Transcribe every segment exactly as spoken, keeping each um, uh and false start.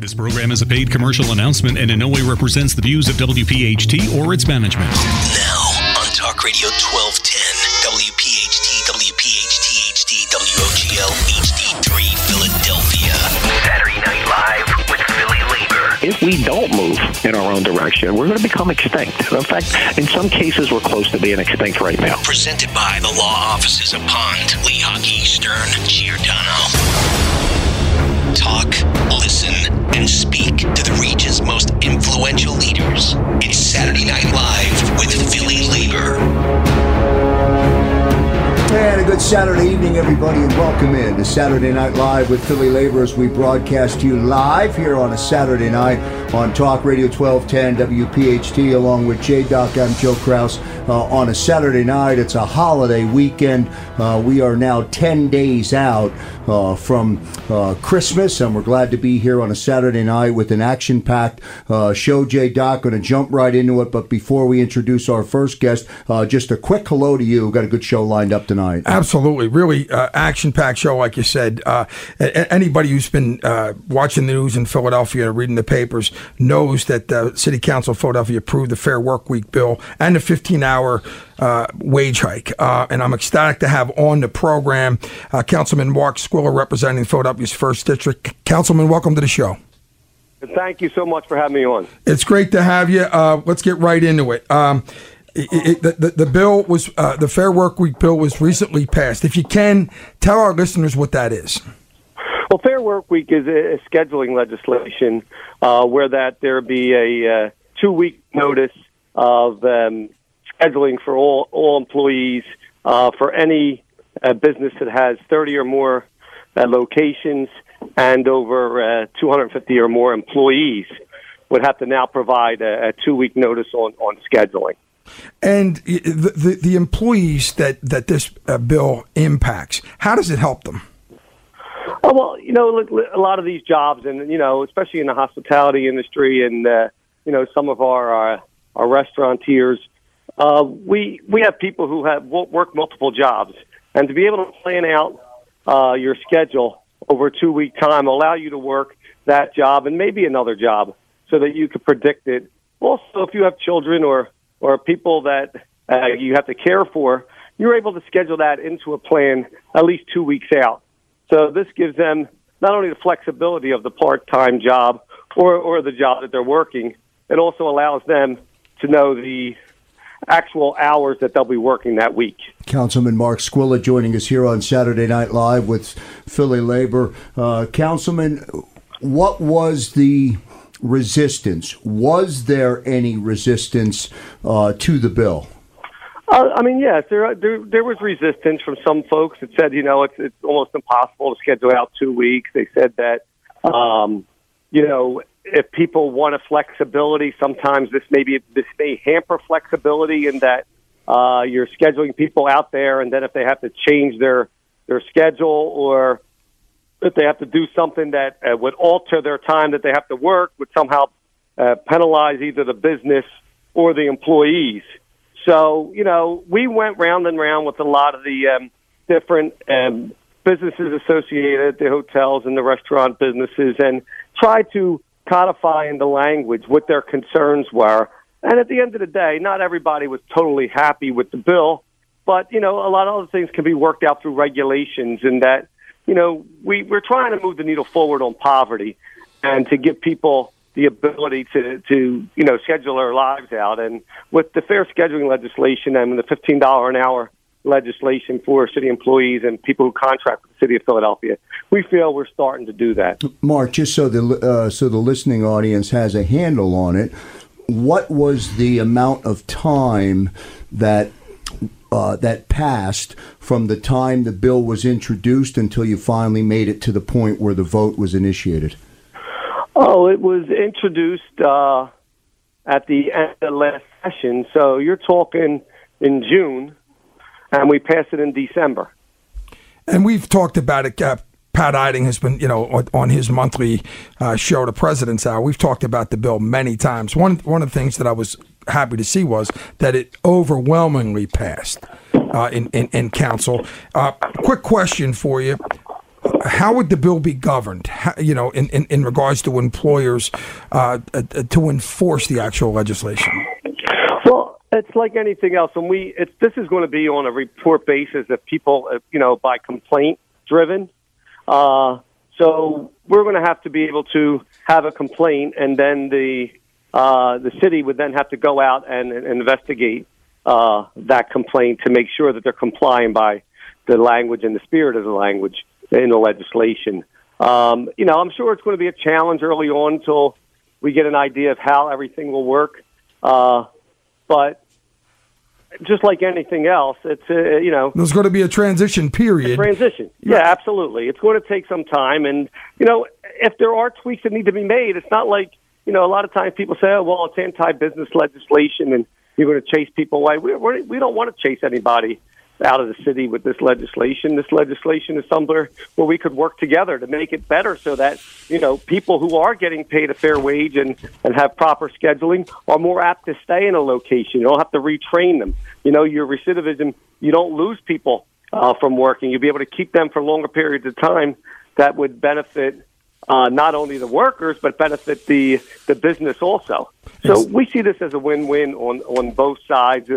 This program is a paid commercial announcement and in no way represents the views of W P H T or its management. Now, on Talk Radio twelve ten, W P H T, W P H T, H D, W O G L, H D three, Philadelphia. Saturday Night Live with Philly Labor. If we don't move in our own direction, we're going to become extinct. In fact, in some cases, we're close to being extinct right now. Presented by the law offices of Pond, Lehocky, Stern, Giordano. Talk, listen, and speak to the region's most influential leaders. It's Saturday Night Live with Philly Labor. And a good Saturday evening, everybody, and welcome in to Saturday Night Live with Philly Labor as we broadcast you live here on a Saturday night on Talk Radio twelve ten W P H T, along with J-Doc. I'm Joe Kraus. Uh, on a Saturday night, it's a holiday weekend. Uh, we are now ten days out uh, from uh, Christmas, and we're glad to be here on a Saturday night with an action-packed uh, show. J-Doc, going to jump right into it, but before we introduce our first guest, uh, just a quick hello to you. We've got a good show lined up tonight. Absolutely. Really uh, action-packed show, like you said. Uh, anybody who's been uh, watching the news in Philadelphia or reading the papers knows that the City Council of Philadelphia approved the Fair Work Week bill and the fifteen-hour Our uh, wage hike, uh, and I'm ecstatic to have on the program uh, Councilman Mark Squilla, representing Philadelphia's first district. Councilman, welcome to the show. Thank you so much for having me on. It's great to have you. Uh, let's get right into it. Um, It, it, the, the bill was uh, the Fair Work Week bill was recently passed. If you can tell our listeners what that is. Well, Fair Work Week is a scheduling legislation uh, where that there be a uh, two week notice of. Um, Scheduling for all all employees uh, for any uh, business that has thirty or more uh, locations and over uh, two hundred fifty or more employees would have to now provide a, a two-week notice on, on scheduling. And the, the, the employees that, that this uh, bill impacts, how does it help them? Oh, well, you know, a lot of these jobs, and, you know, especially in the hospitality industry and, uh, you know, some of our, our, our restaurateurs, Uh, we we have people who have work multiple jobs, and to be able to plan out uh, your schedule over a two-week time allow you to work that job and maybe another job so that you can predict it. Also, if you have children or, or people that uh, you have to care for, you're able to schedule that into a plan at least two weeks out. So this gives them not only the flexibility of the part-time job or, or the job that they're working, it also allows them to know the actual hours that they'll be working that week. Councilman Mark Squilla joining us here on Saturday Night Live with Philly Labor. Uh, Councilman, what was the resistance? Was there any resistance uh, to the bill? Uh, I mean, yes, there, there there was resistance from some folks that said, you know, it's, it's almost impossible to schedule out two weeks. They said that, um, you know, if people want a flexibility, sometimes this may be this may hamper flexibility in that uh, you're scheduling people out there, and then if they have to change their their schedule or if they have to do something that uh, would alter their time that they have to work, would somehow uh, penalize either the business or the employees. So, you know, we went round and round with a lot of the um, different um, businesses associated, the hotels and the restaurant businesses, and tried to codifying the language, what their concerns were. And at the end of the day, not everybody was totally happy with the bill, but, you know, a lot of other things can be worked out through regulations and that, you know, we, we're trying to move the needle forward on poverty and to give people the ability to, to, you know, schedule their lives out. And with the fair scheduling legislation and the fifteen dollars an hour legislation for city employees and people who contract with the city of Philadelphia, we feel we're starting to do that. Mark, just so the uh, so the listening audience has a handle on it, what was the amount of time that uh, that passed from the time the bill was introduced until you finally made it to the point where the vote was initiated? Oh, it was introduced uh, at the end of last session, so you're talking in June. And we passed it in December. And we've talked about it. Uh, Pat Eiding has been, you know, on, on his monthly uh, show, The President's Hour. We've talked about the bill many times. One one of the things that I was happy to see was that it overwhelmingly passed uh, in, in, in council. Uh, quick question for you. how would the bill be governed, how, you know, in, in, in regards to employers uh, to enforce the actual legislation? Well, it's like anything else. And we, it's, this is going to be on a report basis that people, you know, by complaint driven. Uh, so we're going to have to be able to have a complaint, and then the uh, the city would then have to go out and, and investigate uh, that complaint to make sure that they're complying by the language and the spirit of the language in the legislation. Um, you know, I'm sure it's going to be a challenge early on until we get an idea of how everything will work. Uh, but just like anything else, it's, uh, you know... There's going to be a transition period. A transition. Yeah, yeah, absolutely. It's going to take some time. And, you know, if there are tweaks that need to be made, it's not like, you know, a lot of times people say, oh, well, it's anti-business legislation and you're going to chase people away. We, we're, we don't want to chase anybody out of the city with this legislation. This legislation is somewhere where we could work together to make it better so that, you know, people who are getting paid a fair wage and, and have proper scheduling are more apt to stay in a location. You don't have to retrain them. You know, your recidivism, you don't lose people uh, from working. You'll be able to keep them for longer periods of time. That would benefit uh, not only the workers, but benefit the, the business also. So we see this as a win-win on, on both sides.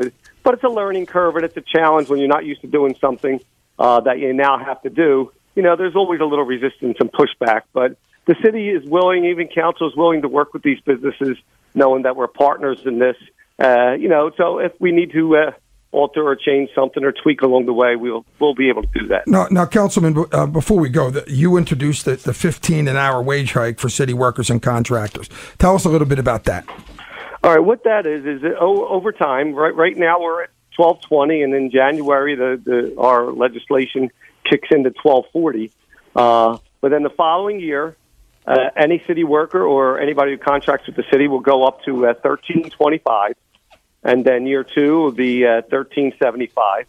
But it's a learning curve, and it's a challenge when you're not used to doing something uh, that you now have to do. You know, there's always a little resistance and pushback, but the city is willing, even council is willing to work with these businesses, knowing that we're partners in this. Uh, you know, so if we need to uh, alter or change something or tweak along the way, we'll we'll be able to do that. Now, now Councilman, uh, before we go, the, you introduced the, the fifteen an hour wage hike for city workers and contractors. Tell us a little bit about that. All right, what that is is that over time, right right now we're at twelve twenty, and in January the, the our legislation kicks into twelve forty. Uh, but then the following year, uh, any city worker or anybody who contracts with the city will go up to uh, thirteen twenty-five, and then year two will be uh, thirteen seventy-five,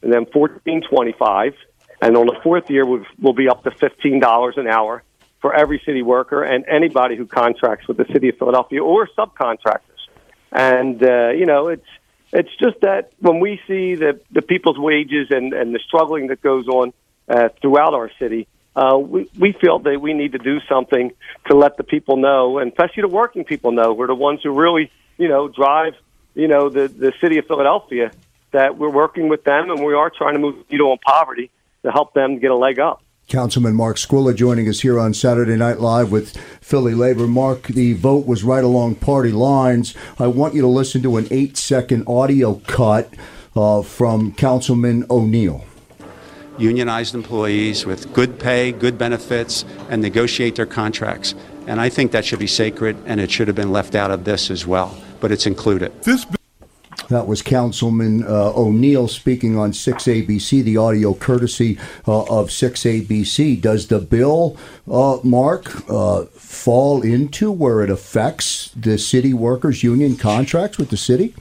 and then fourteen twenty-five, and on the fourth year we'll, we'll be up to fifteen dollars an hour. For every city worker and anybody who contracts with the city of Philadelphia or subcontractors. And, uh, you know, it's it's just that when we see the, the people's wages and, and the struggling that goes on uh, throughout our city, uh, we, we feel that we need to do something to let the people know, and especially the working people know, we're the ones who really, you know, drive, you know, the, the city of Philadelphia, that we're working with them and we are trying to move the needle on poverty to help them get a leg up. Councilman Mark Squilla joining us here on Saturday Night Live with Philly Labor. Mark, the vote was right along party lines. I want you to listen to an eight-second audio cut uh, from Councilman O'Neill. Unionized employees with good pay, good benefits, and negotiate their contracts. And I think that should be sacred, and it should have been left out of this as well. But it's included. This b- That was Councilman uh, O'Neill speaking on six A B C, the audio courtesy uh, of six A B C. Does the bill, uh, Mark, uh, fall into where it affects the city workers' union contracts with the city?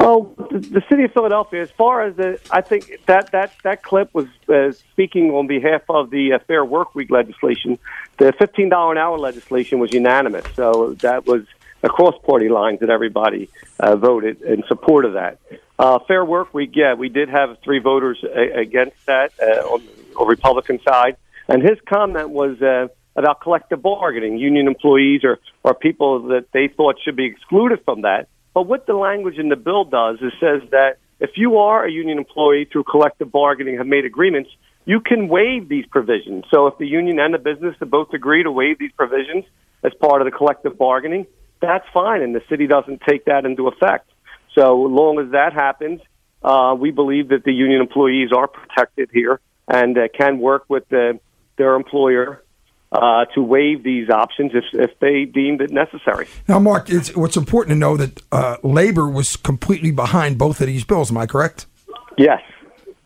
Oh, the city of Philadelphia, as far as the, I think that, that, that clip was uh, speaking on behalf of the uh, Fair Work Week legislation. The fifteen dollars an hour legislation was unanimous, so that was across party lines that everybody uh, voted in support of that. Uh, Fair Work Week, yeah, we did have three voters a- against that uh, on the Republican side. And his comment was uh, about collective bargaining, union employees or, or people that they thought should be excluded from that. But what the language in the bill does is says that if you are a union employee through collective bargaining have made agreements, you can waive these provisions. So if the union and the business have both agreed to waive these provisions as part of the collective bargaining, that's fine, and the city doesn't take that into effect. So as long as that happens, uh, we believe that the union employees are protected here and uh, can work with the, their employer uh, to waive these options if, if they deemed it necessary. Now, Mark, it's, what's important to know that uh, labor was completely behind both of these bills. Am I correct? Yes.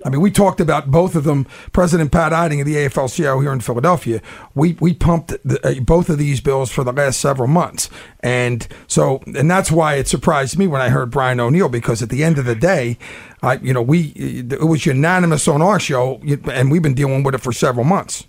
I mean, we talked about both of them. President Pat Eiding of the A F L C I O here in Philadelphia, we we pumped the, uh, both of these bills for the last several months. And so, and that's why it surprised me when I heard Brian O'Neill, because at the end of the day, I, you know, we it was unanimous on our show, and we've been dealing with it for several months.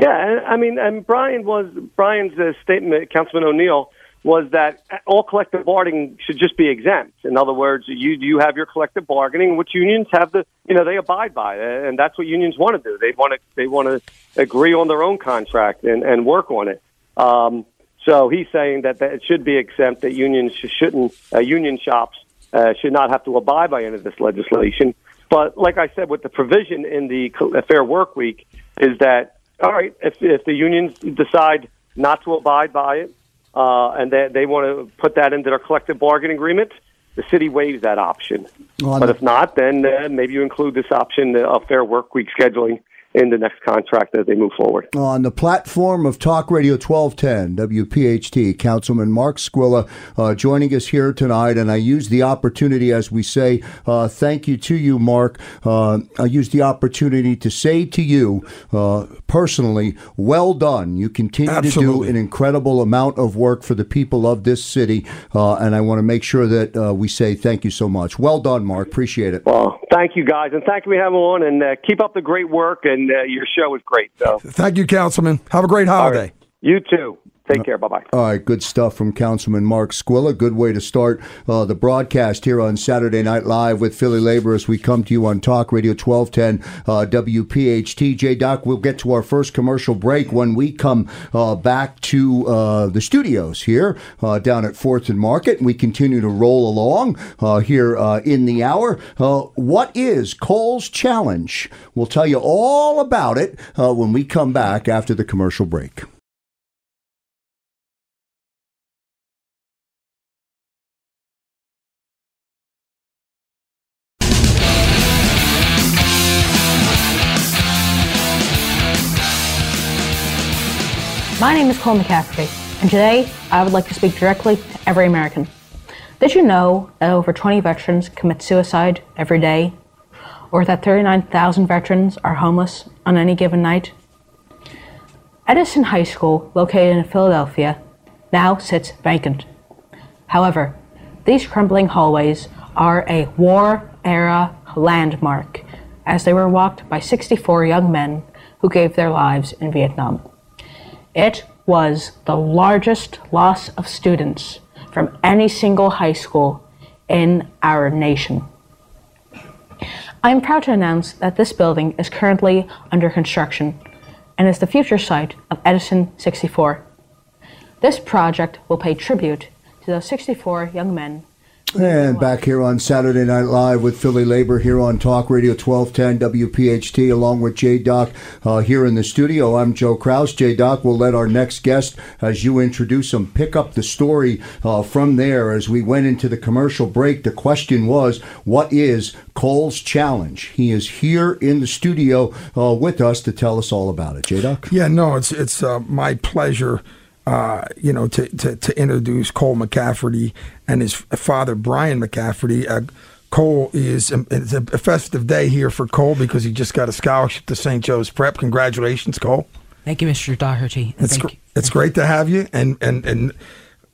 Yeah, I mean, and Brian was Brian's uh, statement, Councilman O'Neill, was that all collective bargaining should just be exempt. In other words, you you have your collective bargaining, which unions have the, you know, they abide by, and that's what unions want to do. They want to they want to agree on their own contract and, and work on it. Um, so he's saying that, that it should be exempt, that unions shouldn't, uh, union shops uh, should not have to abide by any of this legislation. But like I said, with the provision in the Fair Work Week is that, all right, if, if the unions decide not to abide by it, Uh, and they, they want to put that into their collective bargaining agreement, the city waives that option. Well, but if not, then uh, maybe you include this option of fair work week scheduling in the next contract as they move forward. On the platform of Talk Radio twelve ten, W P H T, Councilman Mark Squilla uh, joining us here tonight, and I use the opportunity, as we say, uh, thank you to you, Mark. Uh, I use the opportunity to say to you uh, personally, well done. You continue Absolutely. to do an incredible amount of work for the people of this city, uh, and I want to make sure that uh, we say thank you so much. Well done, Mark. Appreciate it. Well, thank you, guys, and thank you for having me on, and uh, keep up the great work, and Uh, your show is great. So. Thank you, Councilman. Have a great holiday. Right. You too. Take care. Bye-bye. All right. Good stuff from Councilman Mark Squilla. Good way to start uh, the broadcast here on Saturday Night Live with Philly Labor as we come to you on Talk Radio twelve ten uh, W P H T. J-Doc, we'll get to our first commercial break when we come uh, back to uh, the studios here uh, down at fourth and Market. We continue to roll along uh, here uh, in the hour. Uh, what is Cole's Challenge? We'll tell you all about it uh, when we come back after the commercial break. My name is Cole McCafferty, and today I would like to speak directly to every American. Did you know that over twenty veterans commit suicide every day? Or that thirty-nine thousand veterans are homeless on any given night? Edison High School, located in Philadelphia, now sits vacant. However, these crumbling hallways are a war-era landmark, as they were walked by sixty-four young men who gave their lives in Vietnam. It was the largest loss of students from any single high school in our nation. I am proud to announce that this building is currently under construction and is the future site of Edison sixty-four. This project will pay tribute to those sixty-four young men. And back here on Saturday Night Live with Philly Labor here on Talk Radio twelve ten W P H T along with J-Doc uh, here in the studio. I'm Joe Kraus. J-Doc, we'll let our next guest, as you introduce him, pick up the story uh, from there. As we went into the commercial break, the question was, what is Cole's Challenge? He is here in the studio uh, with us to tell us all about it. J-Doc? Yeah, no, it's, it's uh, my pleasure. Uh, you know, to, to, to introduce Cole McCafferty and his father, Brian McCafferty. Uh, Cole is, it's a festive day here for Cole because he just got a scholarship to Saint Joe's Prep. Congratulations, Cole. Thank you, Mister Doherty. It's, gr- it's great to have you. And, and, and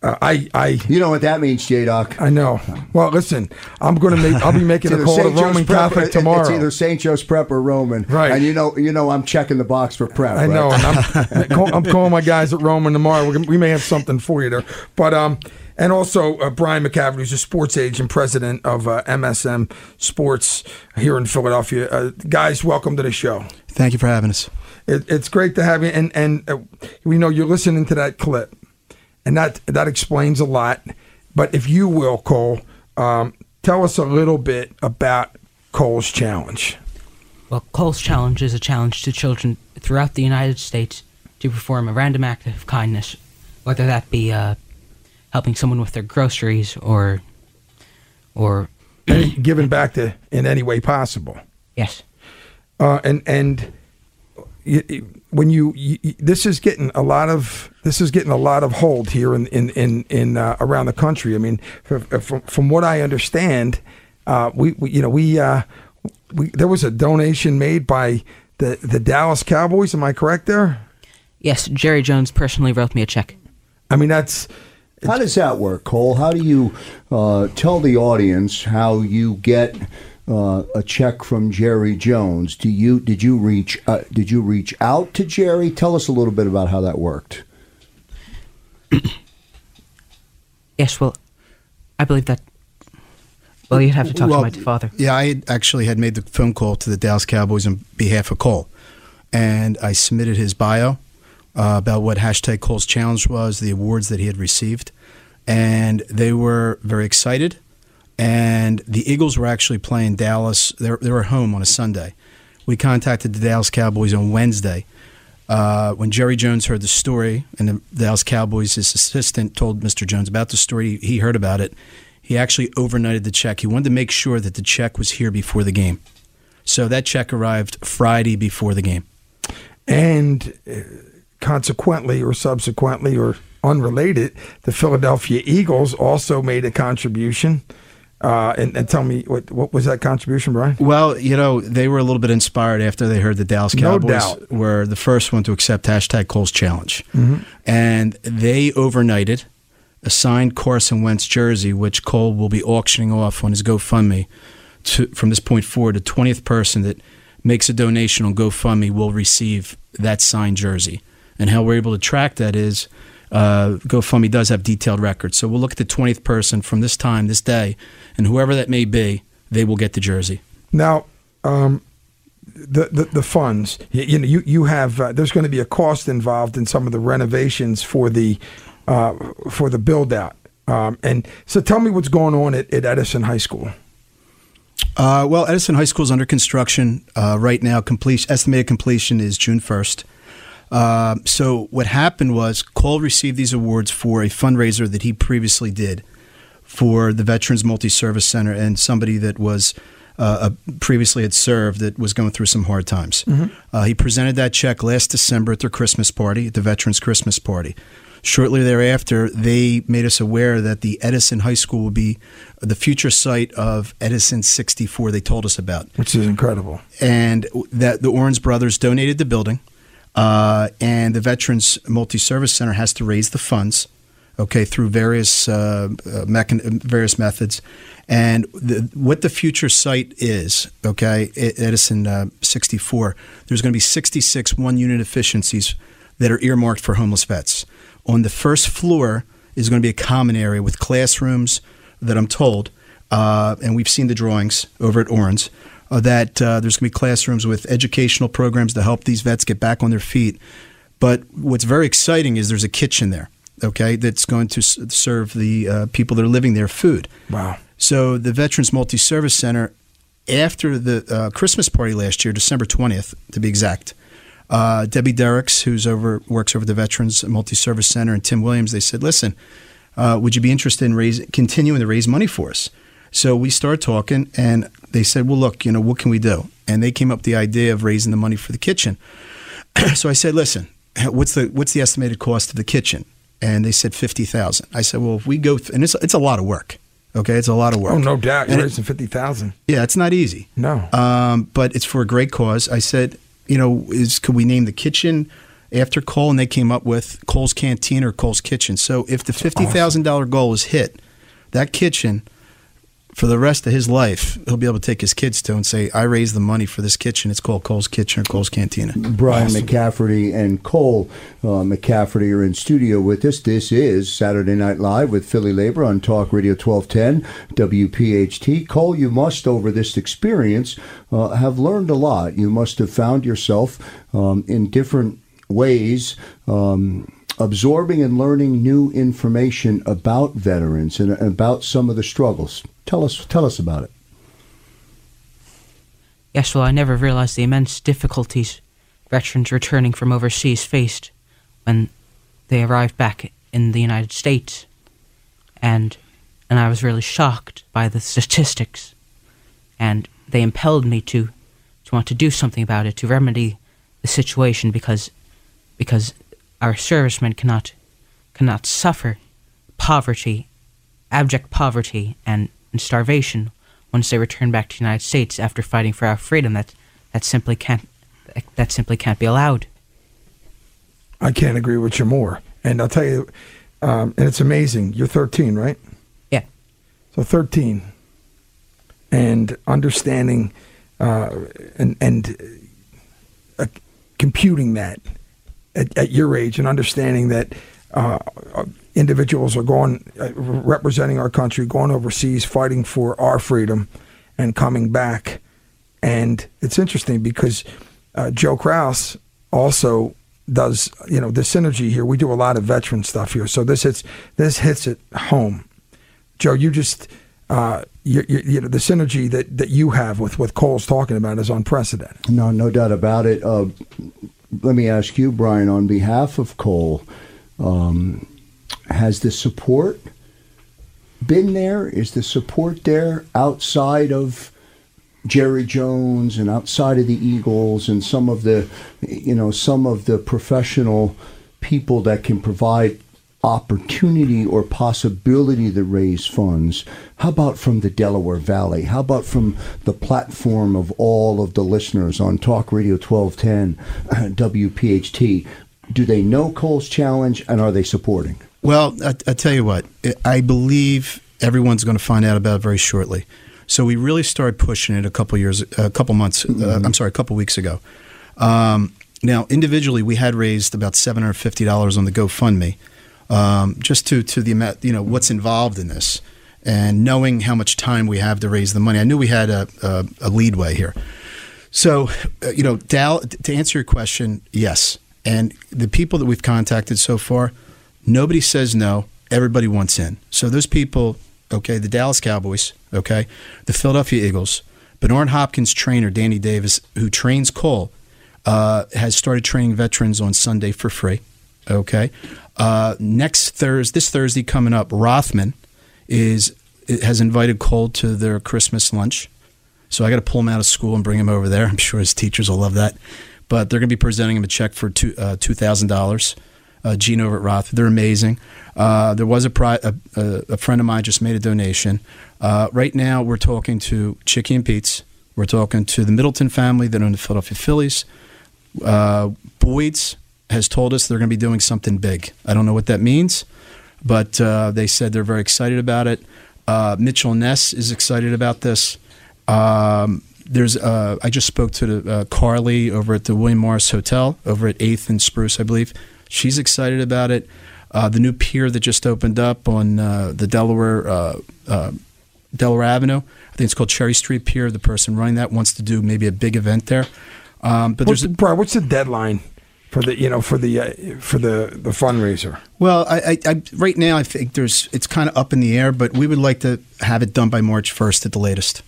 uh, I, I... You know what that means, J-Doc. I know. Well, listen, I'm going to make, I'll be making a call Saint to Joe's Roman Prep Catholic or, tomorrow. It's either Saint Joe's Prep or Roman. Right. And you know, you know, I'm checking the box for Prep. I right? know. And I'm, I'm calling my guys at Roman tomorrow. We're gonna, we may have something for you there. But, um, and also uh, Brian McCafferty, who's a sports agent, president of uh, M S M Sports here in Philadelphia. Uh, guys, welcome to the show. Thank you for having us. It, it's great to have you. And, and uh, we know you're listening to that clip. And that that explains a lot. But if you will, Cole, um, tell us a little bit about Cole's Challenge. Well, Cole's Challenge is a challenge to children throughout the United States to perform a random act of kindness, whether that be uh, helping someone with their groceries or... or giving back to in any way possible. Yes. Uh, and... and when you, you this is getting a lot of this is getting a lot of hold here in in in, in uh, around the country. I mean, from from what I understand, uh, we, we you know we, uh, we there was a donation made by the the Dallas Cowboys. Am I correct there? Yes, Jerry Jones personally wrote me a check. I mean, that's. How does that work, Cole? How do you uh, tell the audience how you get? Uh, a check from Jerry Jones. Do you did you reach uh, did you reach out to Jerry? Tell us a little bit about how that worked. Yes, well, I believe that. Well, you'd have to talk well, to my father. Yeah, I actually had made the phone call to the Dallas Cowboys on behalf of Cole, and I submitted his bio uh, about what hashtag Cole's Challenge was, the awards that he had received, and they were very excited. And the Eagles were actually playing Dallas. They were, they were home on a Sunday. We contacted the Dallas Cowboys on Wednesday. Uh, when Jerry Jones heard the story, and the Dallas Cowboys, his assistant, told Mister Jones about the story, he heard about it. He actually overnighted the check. He wanted to make sure that the check was here before the game. So that check arrived Friday before the game. And uh, consequently or subsequently or unrelated, the Philadelphia Eagles also made a contribution. Uh, and, and tell me, what what was that contribution, Brian? Well, you know, they were a little bit inspired after they heard the Dallas Cowboys no doubt. were the first one to accept hashtag Cole's Challenge. Mm-hmm. And they overnighted a signed Carson Wentz jersey, which Cole will be auctioning off on his GoFundMe. To, from this point forward, the twentieth person that makes a donation on GoFundMe will receive that signed jersey. And how we're able to track that is Uh, GoFundMe does have detailed records. So we'll look at the twentieth person from this time, this day, and whoever that may be, they will get the jersey. Now, um, the, the the funds, you, you know, you, you have, uh, there's going to be a cost involved in some of the renovations for the uh, for the build-out. Um, and so tell me what's going on at, at Edison High School. Uh, well, Edison High School is under construction uh, right now. Completion, estimated completion is June first. Uh, so what happened was Cole received these awards for a fundraiser that he previously did for the Veterans Multi Service Center and somebody that was uh, previously had served that was going through some hard times. Mm-hmm. Uh, he presented that check last December at their Christmas party, at the Veterans Christmas party. Shortly thereafter, they made us aware that the Edison High School would be the future site of Edison sixty-four they told us about. Which is incredible. And that the Orange Brothers donated the building. Uh, and the Veterans Multi Service Center has to raise the funds, okay, through various uh, mechan- various methods. And the, what the future site is, okay, Edison uh, sixty-four, there's going to be sixty-six one-unit efficiencies that are earmarked for homeless vets. On the first floor is going to be a common area with classrooms that I'm told, uh, and we've seen the drawings over at Orange, that uh, there's going to be classrooms with educational programs to help these vets get back on their feet. But what's very exciting is there's a kitchen there, okay, that's going to s- serve the uh, people that are living there food. Wow. So the Veterans Multi-Service Center, after the uh, Christmas party last year, December twentieth, to be exact, uh, Debbie Derricks, who's over works over the Veterans Multi-Service Center, and Tim Williams, they said, listen, uh, would you be interested in raise, continuing to raise money for us? So we started talking, and they said, well, look, you know, what can we do? And they came up with the idea of raising the money for the kitchen. So I said, listen, what's the what's the estimated cost of the kitchen? And they said fifty thousand dollars. I said, well, if we go th- – and it's it's a lot of work, okay? It's a lot of work. Oh, no doubt. You're and raising fifty thousand dollars. Yeah, it's not easy. No. Um, but it's for a great cause. I said, you know, is could we name the kitchen after Cole? And they came up with Cole's Canteen or Cole's Kitchen. So if the fifty thousand dollars awesome. goal is hit, that kitchen – for the rest of his life, he'll be able to take his kids to and say, I raised the money for this kitchen. It's called Cole's Kitchen or Cole's Cantina. Brian awesome. McCafferty and Cole uh, McCafferty are in studio with us. This is Saturday Night Live with Philly Labor on Talk Radio twelve ten W P H T. Cole, you must, over this experience, uh, have learned a lot. You must have found yourself um, in different ways um absorbing and learning new information about veterans and about some of the struggles. Tell us tell us about it. Yes, well, I never realized the immense difficulties veterans returning from overseas faced when they arrived back in the United States. And and I was really shocked by the statistics. And they impelled me to, to want to do something about it, to remedy the situation because because our servicemen cannot cannot suffer poverty, abject poverty, and, and starvation once they return back to the United States after fighting for our freedom. That that simply can't that simply can't be allowed. I can't agree with you more. And I'll tell you, um, and it's amazing. You're thirteen, right? Yeah. So thirteen, and understanding, uh, and and uh, computing that. At, at your age and understanding that uh, individuals are going, uh, representing our country, going overseas, fighting for our freedom, and coming back. And it's interesting because uh, Joe Kraus also does, you know, the synergy here. We do a lot of veteran stuff here, so this hits this hits it home. Joe, you just uh, you, you, you know the synergy that, that you have with what Cole's talking about is unprecedented. No, no doubt about it. Uh, let me ask you, Brian, on behalf of Cole, um, has the support been there? Is the support there outside of Jerry Jones and outside of the Eagles and some of the, you know, some of the professional people that can provide opportunity or possibility to raise funds? How about from the Delaware Valley? How about from the platform of all of the listeners on Talk Radio twelve ten W P H T? Do they know Cole's Challenge, and are they supporting? Well, I, I tell you what, I believe everyone's going to find out about it very shortly. So we really started pushing it a couple years, a couple months. Mm-hmm. Uh, I'm sorry, a couple weeks ago. Um, now, individually, we had raised about seven hundred fifty dollars on the GoFundMe, um, just to to the amount, you know, what's involved in this, and knowing how much time we have to raise the money. I knew we had a a, a leadway here. So, uh, you know, Dal, to answer your question, yes. And the people that we've contacted so far, nobody says no. Everybody wants in. So those people. Okay, the Dallas Cowboys, okay, the Philadelphia Eagles, Benard Hopkins' trainer, Danny Davis, who trains Cole, uh, has started training veterans on Sunday for free, okay? Uh, next Thursday, this Thursday coming up, Rothman is has invited Cole to their Christmas lunch. So I got to pull him out of school and bring him over there. I'm sure his teachers will love that. But they're going to be presenting him a check for two, uh, two thousand dollars. Uh, Gene over at Roth. They're amazing. Uh, there was a, pri- a, a a friend of mine just made a donation. Uh, right now, we're talking to Chickie and Pete's. We're talking to the Middleton family that own the Philadelphia Phillies. Uh, Boyd's has told us they're going to be doing something big. I don't know what that means, but uh, they said they're very excited about it. Uh, Mitchell Ness is excited about this. Um, there's uh, I just spoke to the, uh, Carly over at the William Morris Hotel over at eighth and Spruce, I believe. She's excited about it. Uh, the new pier that just opened up on uh, the Delaware uh, uh, Delaware Avenue, I think it's called Cherry Street Pier. The person running that wants to do maybe a big event there. Um, but what's there's the, Brian, what's the deadline for the you know for the uh, for the, the fundraiser? Well, I, I, I right now I think there's it's kind of up in the air, but we would like to have it done by March first at the latest.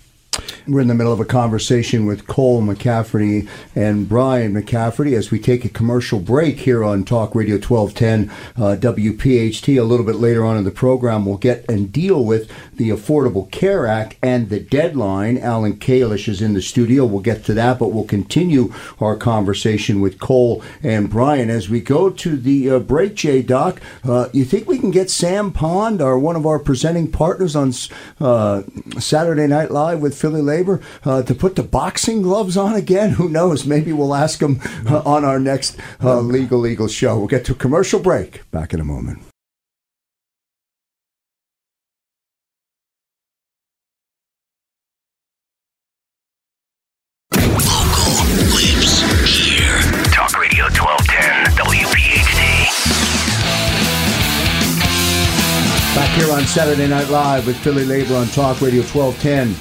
We're in the middle of a conversation with Cole McCafferty and Brian McCafferty as we take a commercial break here on Talk Radio twelve ten uh, W P H T. A little bit later on in the program, we'll get and deal with the Affordable Care Act and the deadline. Alan Kalish is in the studio. We'll get to that, but we'll continue our conversation with Cole and Brian as we go to the uh, break. J. Doc, uh, you think we can get Sam Pond, or one of our presenting partners on uh, Saturday Night Live with Philly Labor, uh, to put the boxing gloves on again? Who knows? Maybe we'll ask him uh, on our next uh, Legal Eagle show. We'll get to a commercial break. Back in a moment. Local lives here. Talk Radio twelve ten W P H T. Back here on Saturday Night Live with Philly Labor on Talk Radio twelve ten.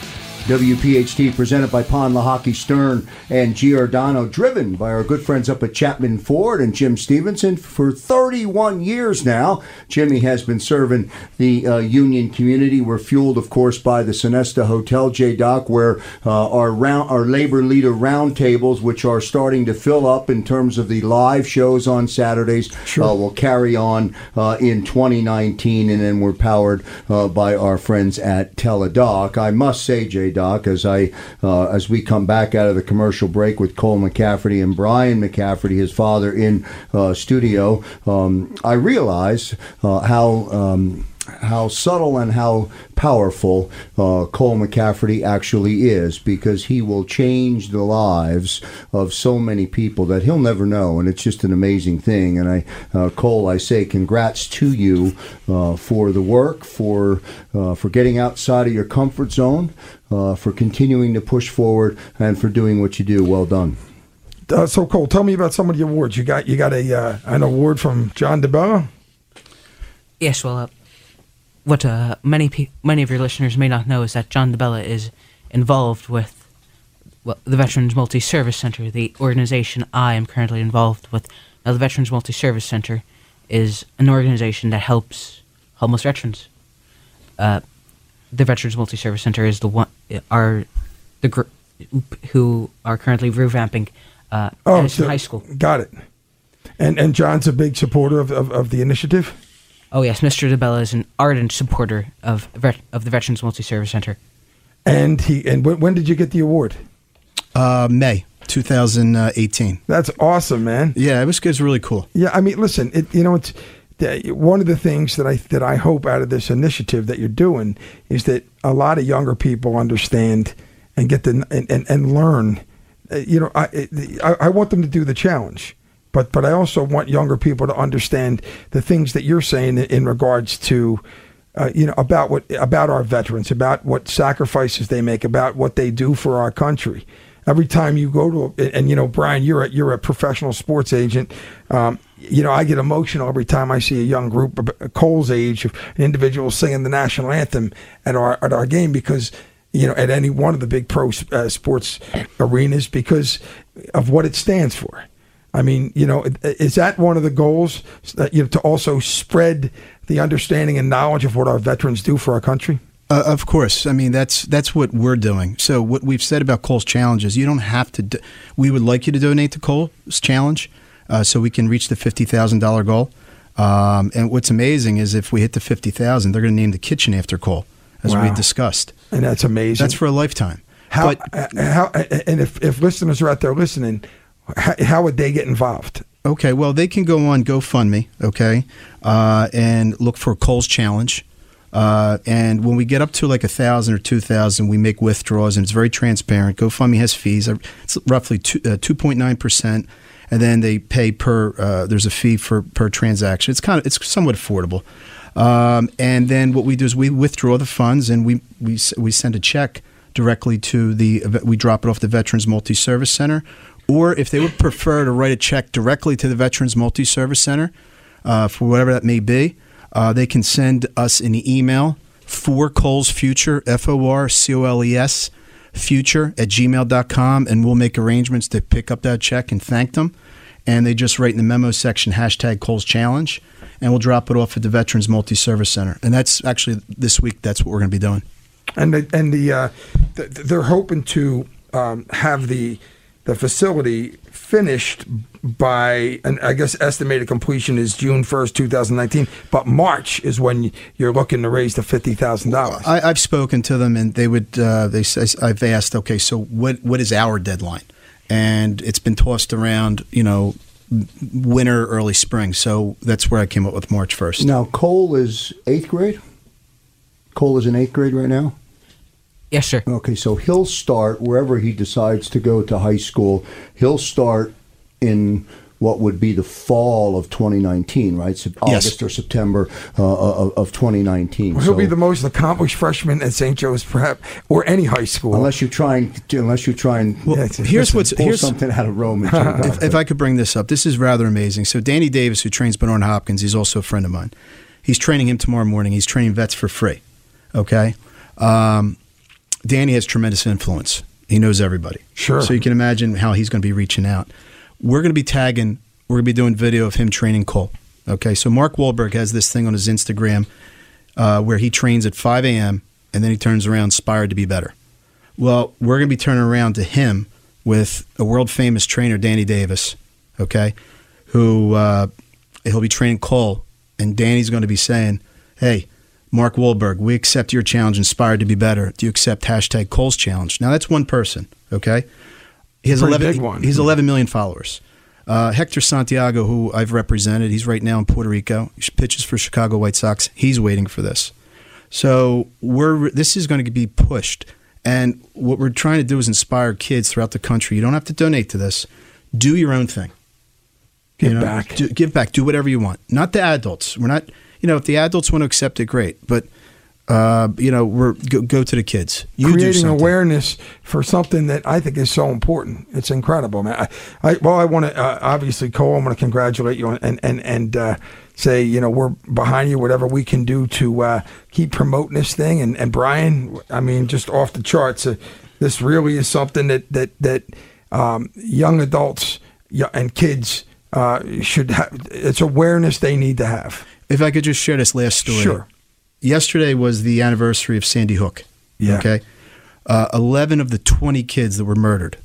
W P H T, presented by Pond Lehocky Stern and Giordano, driven by our good friends up at Chapman Ford and Jim Stevenson for thirty-one years now. Jimmy has been serving the uh, union community. We're fueled, of course, by the Sonesta Hotel, J-Doc, where uh, our round, our labor leader roundtables, which are starting to fill up in terms of the live shows on Saturdays, sure. uh, will carry on uh, in twenty nineteen, and then we're powered uh, by our friends at Teledoc. I must say, J-Doc, Doc, as I uh, as we come back out of the commercial break with Cole McCafferty and Brian McCafferty, his father, in uh, studio, um, I realize uh, how um, how subtle and how powerful uh, Cole McCafferty actually is, because he will change the lives of so many people that he'll never know, and it's just an amazing thing. And I, uh, Cole, I say congrats to you uh, for the work, for uh, for getting outside of your comfort zone, Uh, for continuing to push forward, and for doing what you do. Well done. Uh, so, Cole, tell me about some of the awards. You got you got a uh, an award from John DeBella. Yes, well, uh, what uh, many pe- many of your listeners may not know is that John DeBella is involved with well, the Veterans Multi Service Center, the organization I am currently involved with. Now, the Veterans Multi Service Center is an organization that helps homeless veterans. Uh, the Veterans Multi Service Center is the one are the gr- who are currently revamping uh, oh, Edison so High School. Got it. And and John's a big supporter of, of, of the initiative? Oh, yes. Mister DeBella is an ardent supporter of of the Veterans Multi-Service Center. And he and w- when did you get the award? Uh, May twenty eighteen. That's awesome, man. Yeah, it was, it was really cool. Yeah, I mean, listen, it, you know, it's one of the things that I that I hope out of this initiative that you're doing is that a lot of younger people understand and get the and, and, and learn. You know, I, I I want them to do the challenge. But but I also want younger people to understand the things that you're saying in regards to, uh, you know, about what about our veterans, about what sacrifices they make, about what they do for our country. Every time you go to, and, and you know, Brian, you're a, you're a professional sports agent. Um, you know, I get emotional every time I see a young group, Cole's age, of an individual singing the national anthem at our at our game because. You know, at any one of the big pro uh, sports arenas because of what it stands for. I mean, you know, is that one of the goals, that, you know, to also spread the understanding and knowledge of what our veterans do for our country? Uh, of course. I mean, that's that's what we're doing. So what we've said about Cole's Challenge is you don't have to do, we would like you to donate to Cole's Challenge uh, so we can reach the fifty thousand dollars goal. Um, and what's amazing is if we hit the fifty thousand dollars, they're going to name the kitchen after Cole, as wow. we discussed. And that's amazing. That's for a lifetime. How? But, how? And if, if listeners are out there listening, how, how would they get involved? Okay, well, they can go on GoFundMe, okay, uh, and look for Cole's Challenge. Uh, and when we get up to like one thousand or two thousand, we make withdrawals, and it's very transparent. GoFundMe has fees. It's roughly two, uh, two point nine percent, and then they pay per, uh, there's a fee for per transaction. It's kind of, it's somewhat affordable. Um, and then what we do is we withdraw the funds and we we we send a check directly to the, we drop it off the Veterans Multi-Service Center. Or if they would prefer to write a check directly to the Veterans Multi-Service Center uh, for whatever that may be, uh, they can send us an email for Cole's Future, F O R C O L E S, future at gmail dot com, and we'll make arrangements to pick up that check and thank them. And they just write in the memo section, hashtag Cole's Challenge, and we'll drop it off at the Veterans Multi-Service Center. And that's actually, this week, that's what we're going to be doing. And the, and the uh, th- they're hoping to um, have the the facility finished by, and I guess estimated completion is June first, twenty nineteen, but March is when you're looking to raise the fifty thousand dollars. I've spoken to them, and they would, uh, they I've asked, okay, so what what is our deadline? And it's been tossed around, you know, winter, early spring. So that's where I came up with March first. Now, Cole is eighth grade? Cole is in eighth grade right now? Yes, sir. Okay, so he'll start wherever he decides to go to high school. He'll start in what would be the fall of twenty nineteen, right? So August yes. or September uh, of, of twenty nineteen. Well, he'll so, be the most accomplished freshman at Saint Joe's Prep or any high school, unless you try and unless you try and well, yeah, here's what's pull here's, something out of Rome. if, if I could bring this up, this is rather amazing. So Danny Davis, who trains Benard Hopkins, he's also a friend of mine. He's training him tomorrow morning. He's training vets for free. Okay, um, Danny has tremendous influence. He knows everybody. Sure. So you can imagine how he's going to be reaching out. We're going to be tagging, we're going to be doing video of him training Cole. Okay, so Mark Wahlberg has this thing on his Instagram uh, where he trains at five a.m. and then he turns around inspired to be better. Well, we're going to be turning around to him with a world-famous trainer, Danny Davis, okay, who uh, he'll be training Cole, and Danny's going to be saying, hey, Mark Wahlberg, we accept your challenge, inspired to be better. Do you accept hashtag Cole's Challenge? Now, that's one person, okay? He has eleven, he's eleven million followers. Uh, Hector Santiago, who I've represented, he's right now in Puerto Rico. He pitches for Chicago White Sox. He's waiting for this. So we're this is going to be pushed. And what we're trying to do is inspire kids throughout the country. You don't have to donate to this. Do your own thing. Give you know, back. Do, give back. Do whatever you want. Not the adults. We're not, you know, if the adults want to accept it, great. But Uh, you know, we're go, go to the kids. You creating awareness for something that I think is so important. It's incredible, man. I, I well, I want to uh, obviously, Cole, I want to congratulate you on, and and and uh, say, you know, we're behind you, whatever we can do to uh, keep promoting this thing. And, and Brian, I mean, just off the charts, uh, this really is something that that that um, young adults and kids uh, should have. It's awareness they need to have. If I could just share this last story. Sure. Yesterday was the anniversary of Sandy Hook. Yeah. Okay. Uh, eleven of the twenty kids that were murdered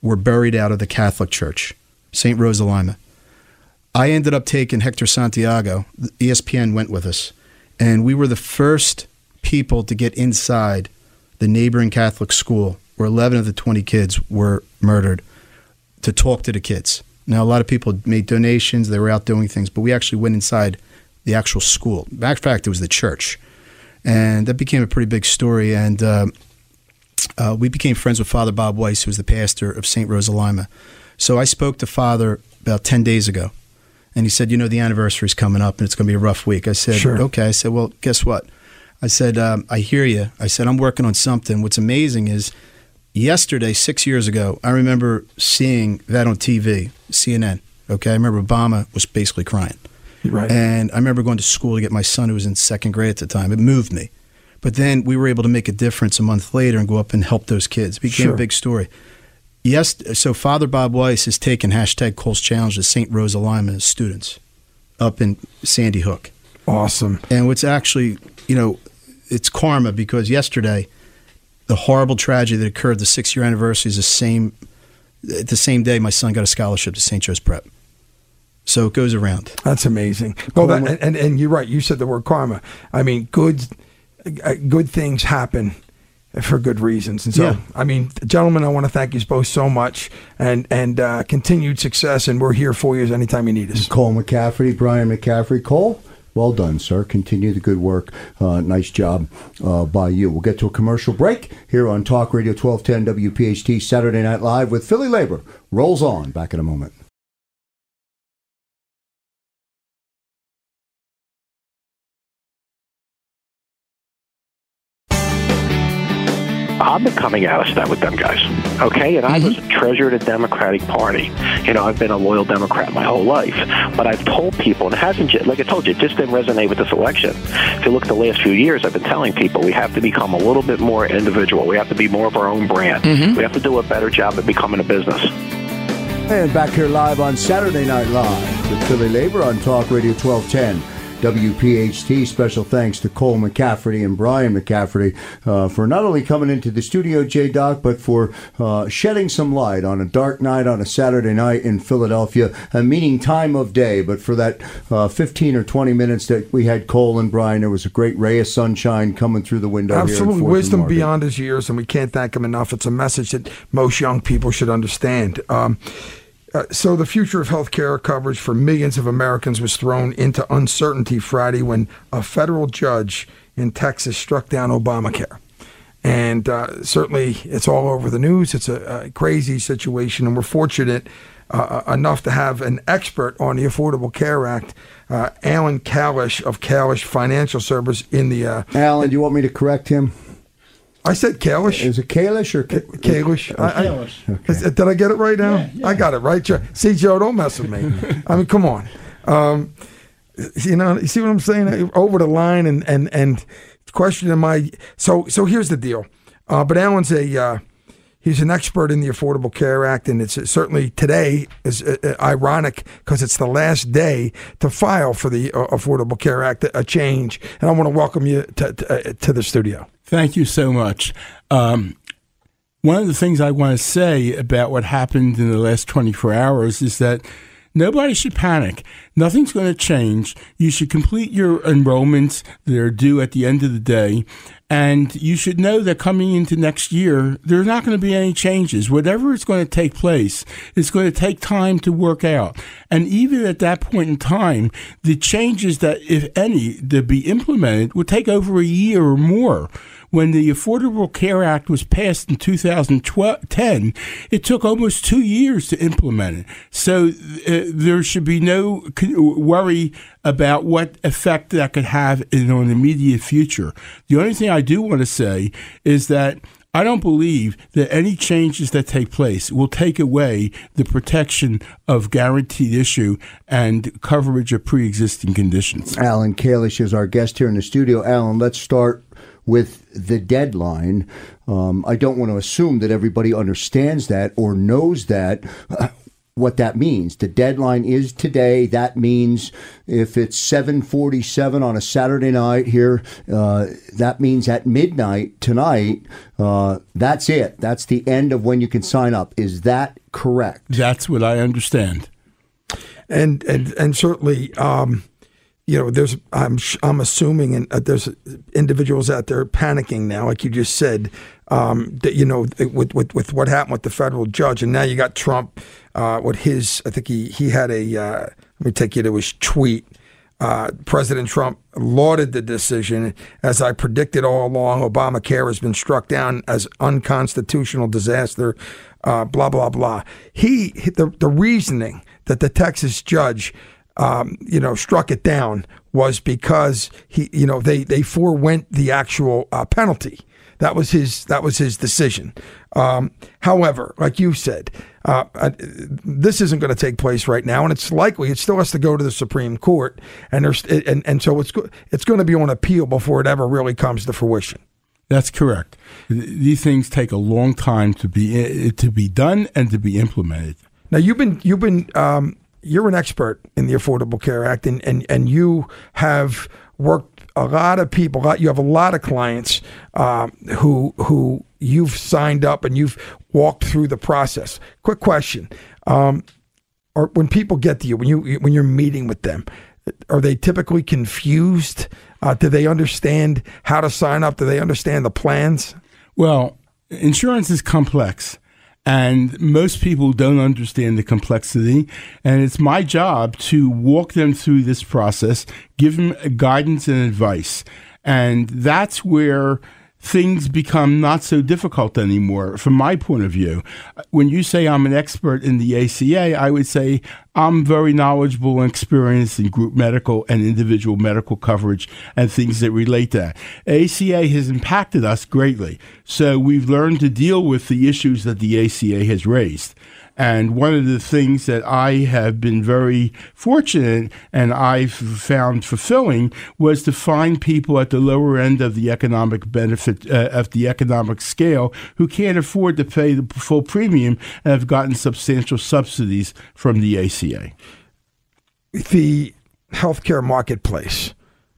were buried out of the Catholic Church, Saint Rose of Lima. I ended up taking Hector Santiago. E S P N went with us, and we were the first people to get inside the neighboring Catholic school where eleven of the twenty kids were murdered to talk to the kids. Now, a lot of people made donations. They were out doing things, but we actually went inside the actual school. Matter of fact, it was the church, and that became a pretty big story, and uh, uh, we became friends with Father Bob Weiss, who was the pastor of Saint Rose of Lima. So I spoke to Father about ten days ago, and he said, you know, the anniversary is coming up, and it's going to be a rough week. I said, sure. Okay. I said, well, guess what? I said, um, I hear you. I said, I'm working on something. What's amazing is yesterday, six years ago, I remember seeing that on T V, C N N. Okay. I remember Obama was basically crying. Right. And I remember going to school to get my son, who was in second grade at the time. It moved me. But then we were able to make a difference a month later and go up and help those kids. It became sure. a big story. Yes, so Father Bob Weiss has taken hashtag Cole's Challenge to Saint Rose of Lima students up in Sandy Hook. Awesome. And what's actually, you know, it's karma, because yesterday, the horrible tragedy that occurred, the six-year anniversary, is the same, the same day my son got a scholarship to Saint Joe's Prep. So it goes around. That's amazing. Well, that, and, and you're right. You said the word karma. I mean, good, good things happen for good reasons. And so, yeah. I mean, gentlemen, I want to thank you both so much, and and uh, continued success, and we're here for you anytime you need us. Cole McCafferty, Brian McCafferty. Cole, well done, sir. Continue the good work. Uh, nice job uh, by you. We'll get to a commercial break here on Talk Radio twelve ten W P H T, Saturday Night Live with Philly Labor. Rolls on. Back in a moment. I've been coming out of step with them guys, okay? And I was treasured at Democratic Party. You know, I've been a loyal Democrat my whole life. But I've told people, and it hasn't, like I told you, it just didn't resonate with this election. If you look at the last few years, I've been telling people we have to become a little bit more individual. We have to be more of our own brand. Mm-hmm. We have to do a better job at becoming a business. And back here live on Saturday Night Live with Philly Labor on Talk Radio twelve ten. W P H T. Special thanks to Cole McCafferty and Brian McCafferty uh, for not only coming into the studio, J-Doc, but for uh, shedding some light on a dark night on a Saturday night in Philadelphia, a meaning time of day. But for that uh, fifteen or twenty minutes that we had Cole and Brian, there was a great ray of sunshine coming through the window. Absolute wisdom beyond his years, and we can't thank him enough. It's a message that most young people should understand. Um, Uh, so the future of health care coverage for millions of Americans was thrown into uncertainty Friday when a federal judge in Texas struck down Obamacare. And uh, certainly it's all over the news. It's a, a crazy situation, and we're fortunate uh, enough to have an expert on the Affordable Care Act, uh, Alan Kalish of Kalish Financial Service in the... Uh, Alan, do you want me to correct him? I said Kalish. Is it Kalish or K- Kalish? Kalish. Okay. Did I get it right now? Yeah, yeah. I got it right. See, Joe, don't mess with me. I mean, come on. Um, you know, you see what I'm saying? Over the line and and and questioning my. So so here's the deal. Uh, but Alan's a uh, he's an expert in the Affordable Care Act, and it's certainly today is uh, ironic because it's the last day to file for the uh, Affordable Care Act a change. And I want to welcome you to to, uh, to the studio. Thank you so much. Um, one of the things I want to say about what happened in the last twenty-four hours is that nobody should panic. Nothing's going to change. You should complete your enrollments that are due at the end of the day, and you should know that coming into next year, there's not going to be any changes. Whatever is going to take place, it's going to take time to work out. And even at that point in time, the changes that, if any, to be implemented would take over a year or more. When the Affordable Care Act was passed in two thousand ten, it took almost two years to implement it. So uh, there should be no worry about what effect that could have in, on the immediate future. The only thing I do want to say is that I don't believe that any changes that take place will take away the protection of guaranteed issue and coverage of pre-existing conditions. Alan Kalish is our guest here in the studio. Alan, let's start with the deadline. Um, I don't want to assume that everybody understands that or knows that. What that means. The deadline is today. That means if it's seven forty-seven on a Saturday night here, uh, that means at midnight tonight, uh, that's it. That's the end of when you can sign up. Is that correct? That's what I understand. And and and certainly, um, you know, there's I'm I'm assuming and there's individuals out there panicking now, like you just said, um, that you know with with with what happened with the federal judge, and now you got Trump. Uh, what his, I think he, he had a, uh, let me take you to his tweet. Uh, President Trump lauded the decision. As I predicted all along, Obamacare has been struck down as unconstitutional disaster, uh, blah, blah, blah. He, the, the reasoning that the Texas judge, um, you know, struck it down was because he, you know, they, they forewent the actual uh, penalty. That was his. That was his decision. Um, however, like you said, uh, I, this isn't going to take place right now, and it's likely it still has to go to the Supreme Court, and there's and, and so it's it's going to be on appeal before it ever really comes to fruition. That's correct. These things take a long time to be to be done and to be implemented. Now you've been you've been um, you're an expert in the Affordable Care Act, and and, and you have worked. A lot of people, you have a lot of clients um, who who you've signed up and you've walked through the process. Quick question: um, are, when people get to you, when you when you're meeting with them, are they typically confused? Uh, do they understand how to sign up? Do they understand the plans? Well, insurance is complex. And most people don't understand the complexity, and it's my job to walk them through this process, give them guidance and advice. And that's where things become not so difficult anymore from my point of view. When you say I'm an expert in the A C A, I would say I'm very knowledgeable and experienced in group medical and individual medical coverage and things that relate to that. A C A has impacted us greatly, so we've learned to deal with the issues that the A C A has raised. And one of the things that I have been very fortunate and I've found fulfilling was to find people at the lower end of the economic benefit, uh, of the economic scale, who can't afford to pay the full premium and have gotten substantial subsidies from the A C A. The healthcare marketplace,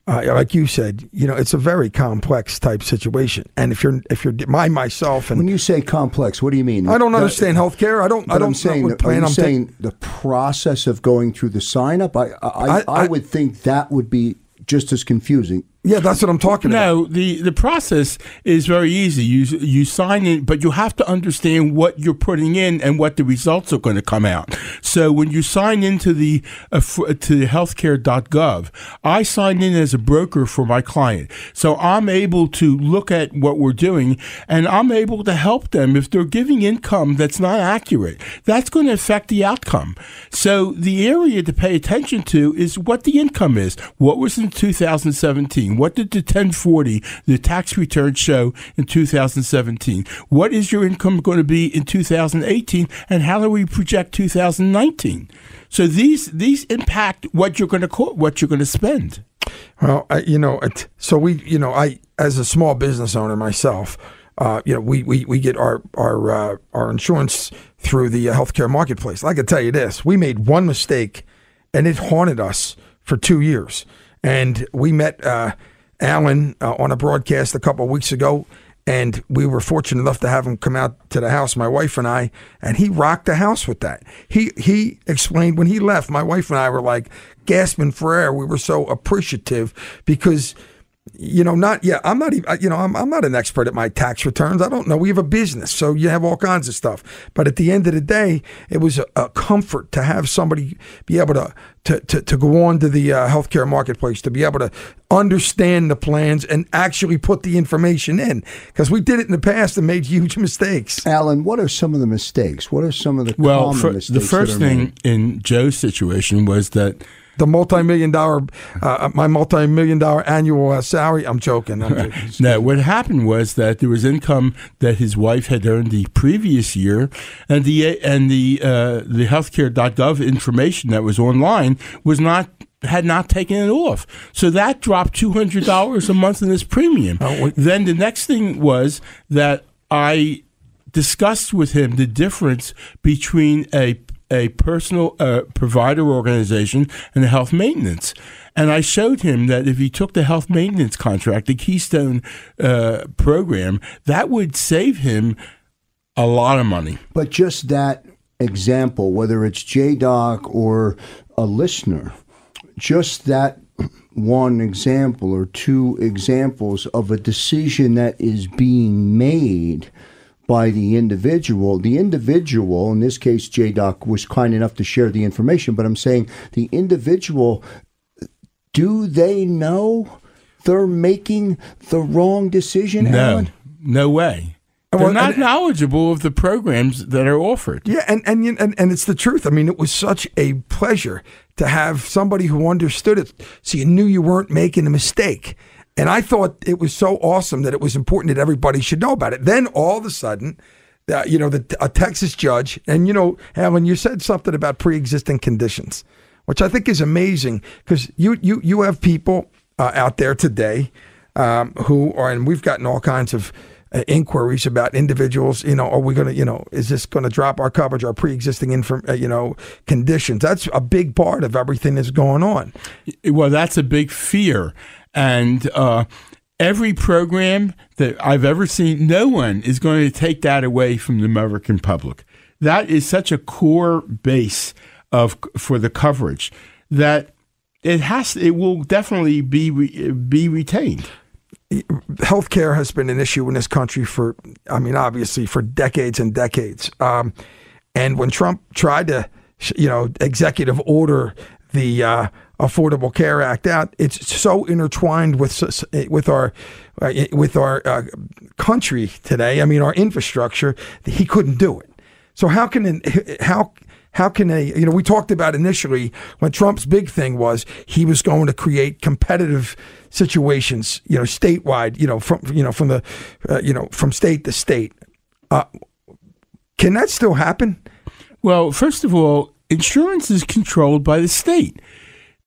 uh, like you said, you know, it's a very complex type situation. And if you're, if you're, my myself, and when you say complex, what do you mean? I don't understand the, healthcare. I don't. I don't. I'm saying, the, plan I'm saying t- the process of going through the sign up. I, I, I, I would I, think that would be just as confusing. Yeah, that's what I'm talking about. No, the, the process is very easy. You you sign in, but you have to understand what you're putting in and what the results are going to come out. So when you sign into the uh, to healthcare dot gov, I signed in as a broker for my client. So I'm able to look at what we're doing, and I'm able to help them if they're giving income that's not accurate. That's going to affect the outcome. So the area to pay attention to is what the income is. What was in two thousand seventeen? What did the ten forty, the tax return, show in two thousand seventeen? What is your income going to be in two thousand eighteen? And how do we project two thousand nineteen? So these these impact what you're going to co- what you're going to spend. Well, I, you know, so we, you know, I as a small business owner myself, uh, you know, we we we get our our uh, our insurance through the healthcare marketplace. I can tell you this: we made one mistake, and it haunted us for two years. And we met uh, Alan uh, on a broadcast a couple of weeks ago, and we were fortunate enough to have him come out to the house, my wife and I, and he rocked the house with that. He he explained when he left, my wife and I were like gasping for air. We were so appreciative because, you know, not yeah, I'm not even, you know, I'm I'm not an expert at my tax returns. I don't know. We have a business, so you have all kinds of stuff. But at the end of the day, it was a, a comfort to have somebody be able to to to, to go on to the uh, healthcare marketplace, to be able to understand the plans and actually put the information in, because we did it in the past and made huge mistakes. Alan, what are some of the mistakes? What are some of the well, common for, mistakes? Well, the first thing made? in Joe's situation was that the multi-million dollar, uh, my multi-million dollar annual uh, salary. I'm joking. I'm joking. Now, what happened was that there was income that his wife had earned the previous year, and the and the uh, the healthcare dot gov information that was online was not. had not taken it off. So that dropped two hundred dollars a month in this premium. Oh, then the next thing was that I discussed with him the difference between a a personal uh, provider organization and the health maintenance. And I showed him that if he took the health maintenance contract, the Keystone uh, program, that would save him a lot of money. But just that example, whether it's J D O C or a listener, just that one example or two examples of a decision that is being made by the individual. The individual, in this case, J D O C, was kind enough to share the information, but I'm saying the individual, do they know they're making the wrong decision, no, Alan? No way. They're well, not and, knowledgeable of the programs that are offered. Yeah, and, and and and it's the truth. I mean, it was such a pleasure to have somebody who understood it, so you knew you weren't making a mistake. And I thought it was so awesome that it was important that everybody should know about it. Then all of a sudden, uh, you know, the, a Texas judge, and you know, Alan, you said something about pre-existing conditions, which I think is amazing, because you you you have people uh, out there today um, who are, and we've gotten all kinds of Uh, inquiries about individuals, you know, are we going to, you know, is this going to drop our coverage, our pre-existing, inform, uh, you know, conditions? That's a big part of everything that's going on. Well, that's a big fear. And uh, every program that I've ever seen, no one is going to take that away from the American public. That is such a core base of for the coverage that it has, it will definitely be re, be retained. Healthcare has been an issue in this country for, I mean, obviously for decades and decades. Um, and when Trump tried to, you know, executive order the uh, Affordable Care Act out, it's so intertwined with with our uh, with our uh, country today. I mean, our infrastructure. He couldn't do it. So how can how how can they? You know, we talked about initially when Trump's big thing was he was going to create competitive situations, you know, statewide, you know, from you know from the, uh, you know, from state to state. Uh, can that still happen? Well, first of all, insurance is controlled by the state.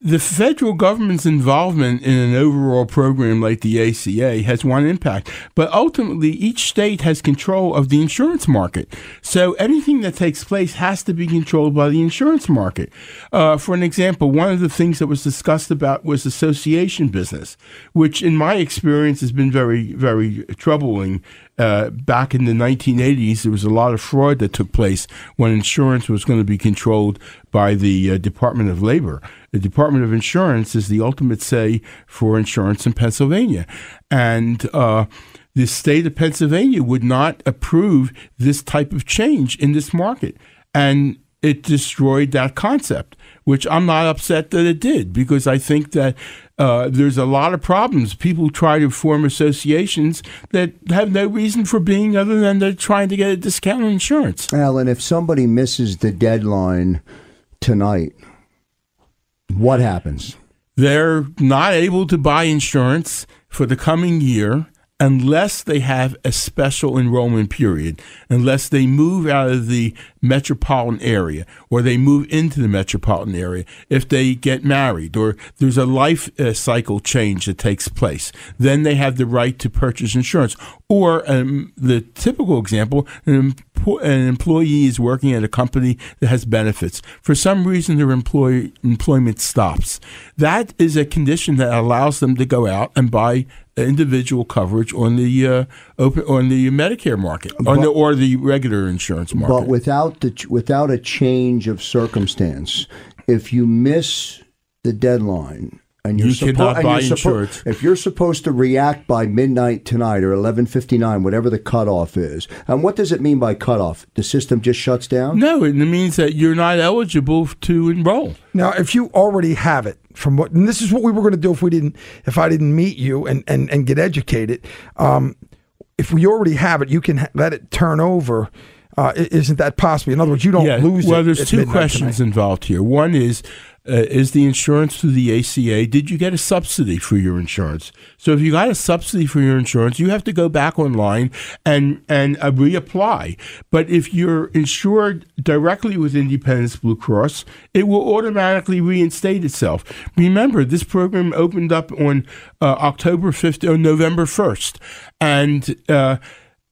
The federal government's involvement in an overall program like the A C A has one impact, but ultimately each state has control of the insurance market. So anything that takes place has to be controlled by the insurance market. Uh, for an example, one of the things that was discussed about was association business, which in my experience has been very, very troubling. Uh, back in the nineteen eighties, there was a lot of fraud that took place when insurance was going to be controlled by the uh, Department of Labor. The Department of Insurance is the ultimate say for insurance in Pennsylvania. And uh, the state of Pennsylvania would not approve this type of change in this market. And it destroyed that concept, which I'm not upset that it did, because I think that Uh, there's a lot of problems. People try to form associations that have no reason for being other than they're trying to get a discount on insurance. Alan, if somebody misses the deadline tonight, what happens? They're not able to buy insurance for the coming year unless they have a special enrollment period, unless they move out of the metropolitan area or they move into the metropolitan area, if they get married or there's a life uh, cycle change that takes place, then they have the right to purchase insurance. Or um, the typical example, an, empo- an employee is working at a company that has benefits. For some reason, their employ- employment stops. That is a condition that allows them to go out and buy individual coverage on the uh, open on the Medicare market, on but, the, or the regular insurance market. But without the without a change of circumstance, if you miss the deadline and you're you suppo- cannot and buy you're insurance, suppo- if you're supposed to react by midnight tonight or eleven fifty nine, whatever the cutoff is, and what does it mean by cutoff? The system just shuts down? No, it means that you're not eligible to enroll. Now, if you already have it. From what, and this is what we were going to do if we didn't, if I didn't meet you and, and, and get educated. Um, if we already have it, you can ha- let it turn over. Uh, isn't that possible? In other words, you don't yeah. lose well, it. Well, there's two questions tonight involved here. One is Uh, is the insurance through the A C A? Did you get a subsidy for your insurance? So if you got a subsidy for your insurance, you have to go back online and and uh, reapply. But if you're insured directly with Independence Blue Cross, it will automatically reinstate itself. Remember, this program opened up on uh, October fifth or November first, and uh,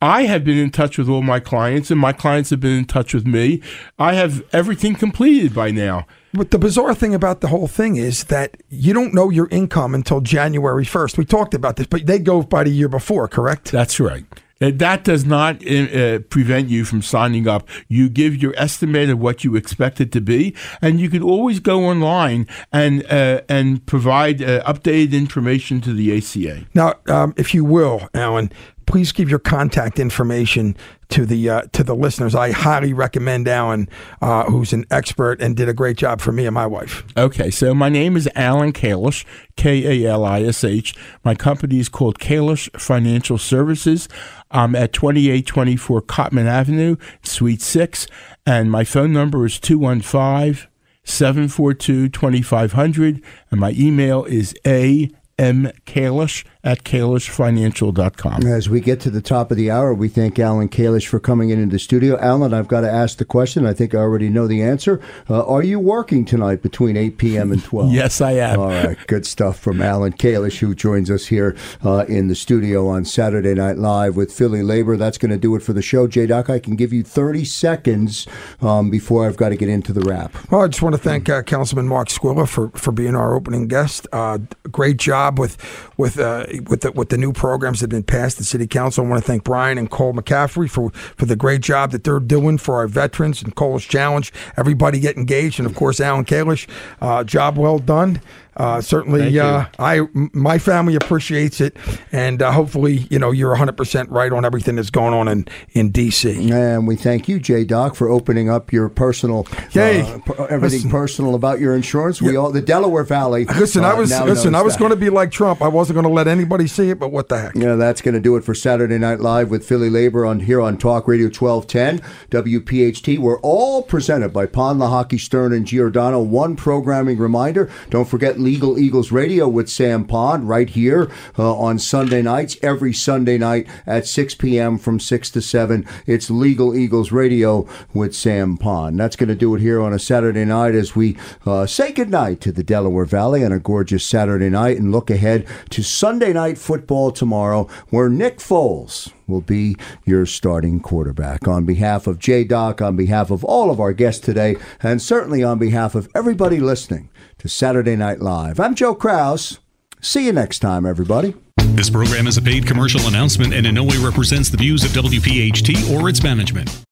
I have been in touch with all my clients, and my clients have been in touch with me. I have everything completed by now. But the bizarre thing about the whole thing is that you don't know your income until January first. We talked about this, but they go by the year before, correct? That's right. That does not uh, prevent you from signing up. You give your estimate of what you expect it to be, and you can always go online and uh, and provide uh, updated information to the A C A. Now, um, if you will, Alan, please give your contact information to the uh, to the listeners. I highly recommend Alan, uh, who's an expert and did a great job for me and my wife. Okay, so my name is Alan Kalish, K A L I S H. My company is called Kalish Financial Services. I'm at twenty-eight twenty-four Cotman Avenue, Suite six, and my phone number is two one five, seven four two, two five zero zero, and my email is a mkalish at kalishfinancial dot com. As we get to the top of the hour, we thank Alan Kalish for coming in into the studio. Alan, I've got to ask the question. I think I already know the answer. Uh, are you working tonight between eight p.m. and twelve? Yes, I am. All right. Good stuff from Alan Kalish, who joins us here uh, in the studio on Saturday Night Live with Philly Labor. That's going to do it for the show. J-Doc, I can give you thirty seconds um, before I've got to get into the wrap. Well, I just want to thank uh, Councilman Mark Squilla for, for being our opening guest. Uh, great job. With with uh, with the, with the new programs that have been passed at City Council. I want to thank Brian and Cole McCafferty for, for the great job that they're doing for our veterans and Cole's Challenge. Everybody get engaged, and of course Alan Kalish, uh, job well done. Uh, certainly, uh, I my family appreciates it, and uh, hopefully, you know, you're one hundred percent right on everything that's going on in, in D C. And we thank you, J. Doc, for opening up your personal, hey, uh, per- everything listen, personal about your insurance. We yeah. all the Delaware Valley. Listen, uh, I was listen, I was going to be like Trump. I wasn't going to let anybody see it, but what the heck? Yeah, that's going to do it for Saturday Night Live with Philly Labor on here on Talk Radio twelve ten W P H T. We're all presented by Pond Lehocky Stern and Giordano. One programming reminder: don't forget Legal Eagles Radio with Sam Pond right here uh, on Sunday nights, every Sunday night at six p.m. from six to seven. It's Legal Eagles Radio with Sam Pond. That's going to do it here on a Saturday night as we uh, say goodnight to the Delaware Valley on a gorgeous Saturday night and look ahead to Sunday night football tomorrow, where Nick Foles will be your starting quarterback. On behalf of J-Doc, on behalf of all of our guests today, and certainly on behalf of everybody listening to Saturday Night Live, I'm Joe Kraus. See you next time, everybody. This program is a paid commercial announcement and in no way represents the views of W P H T or its management.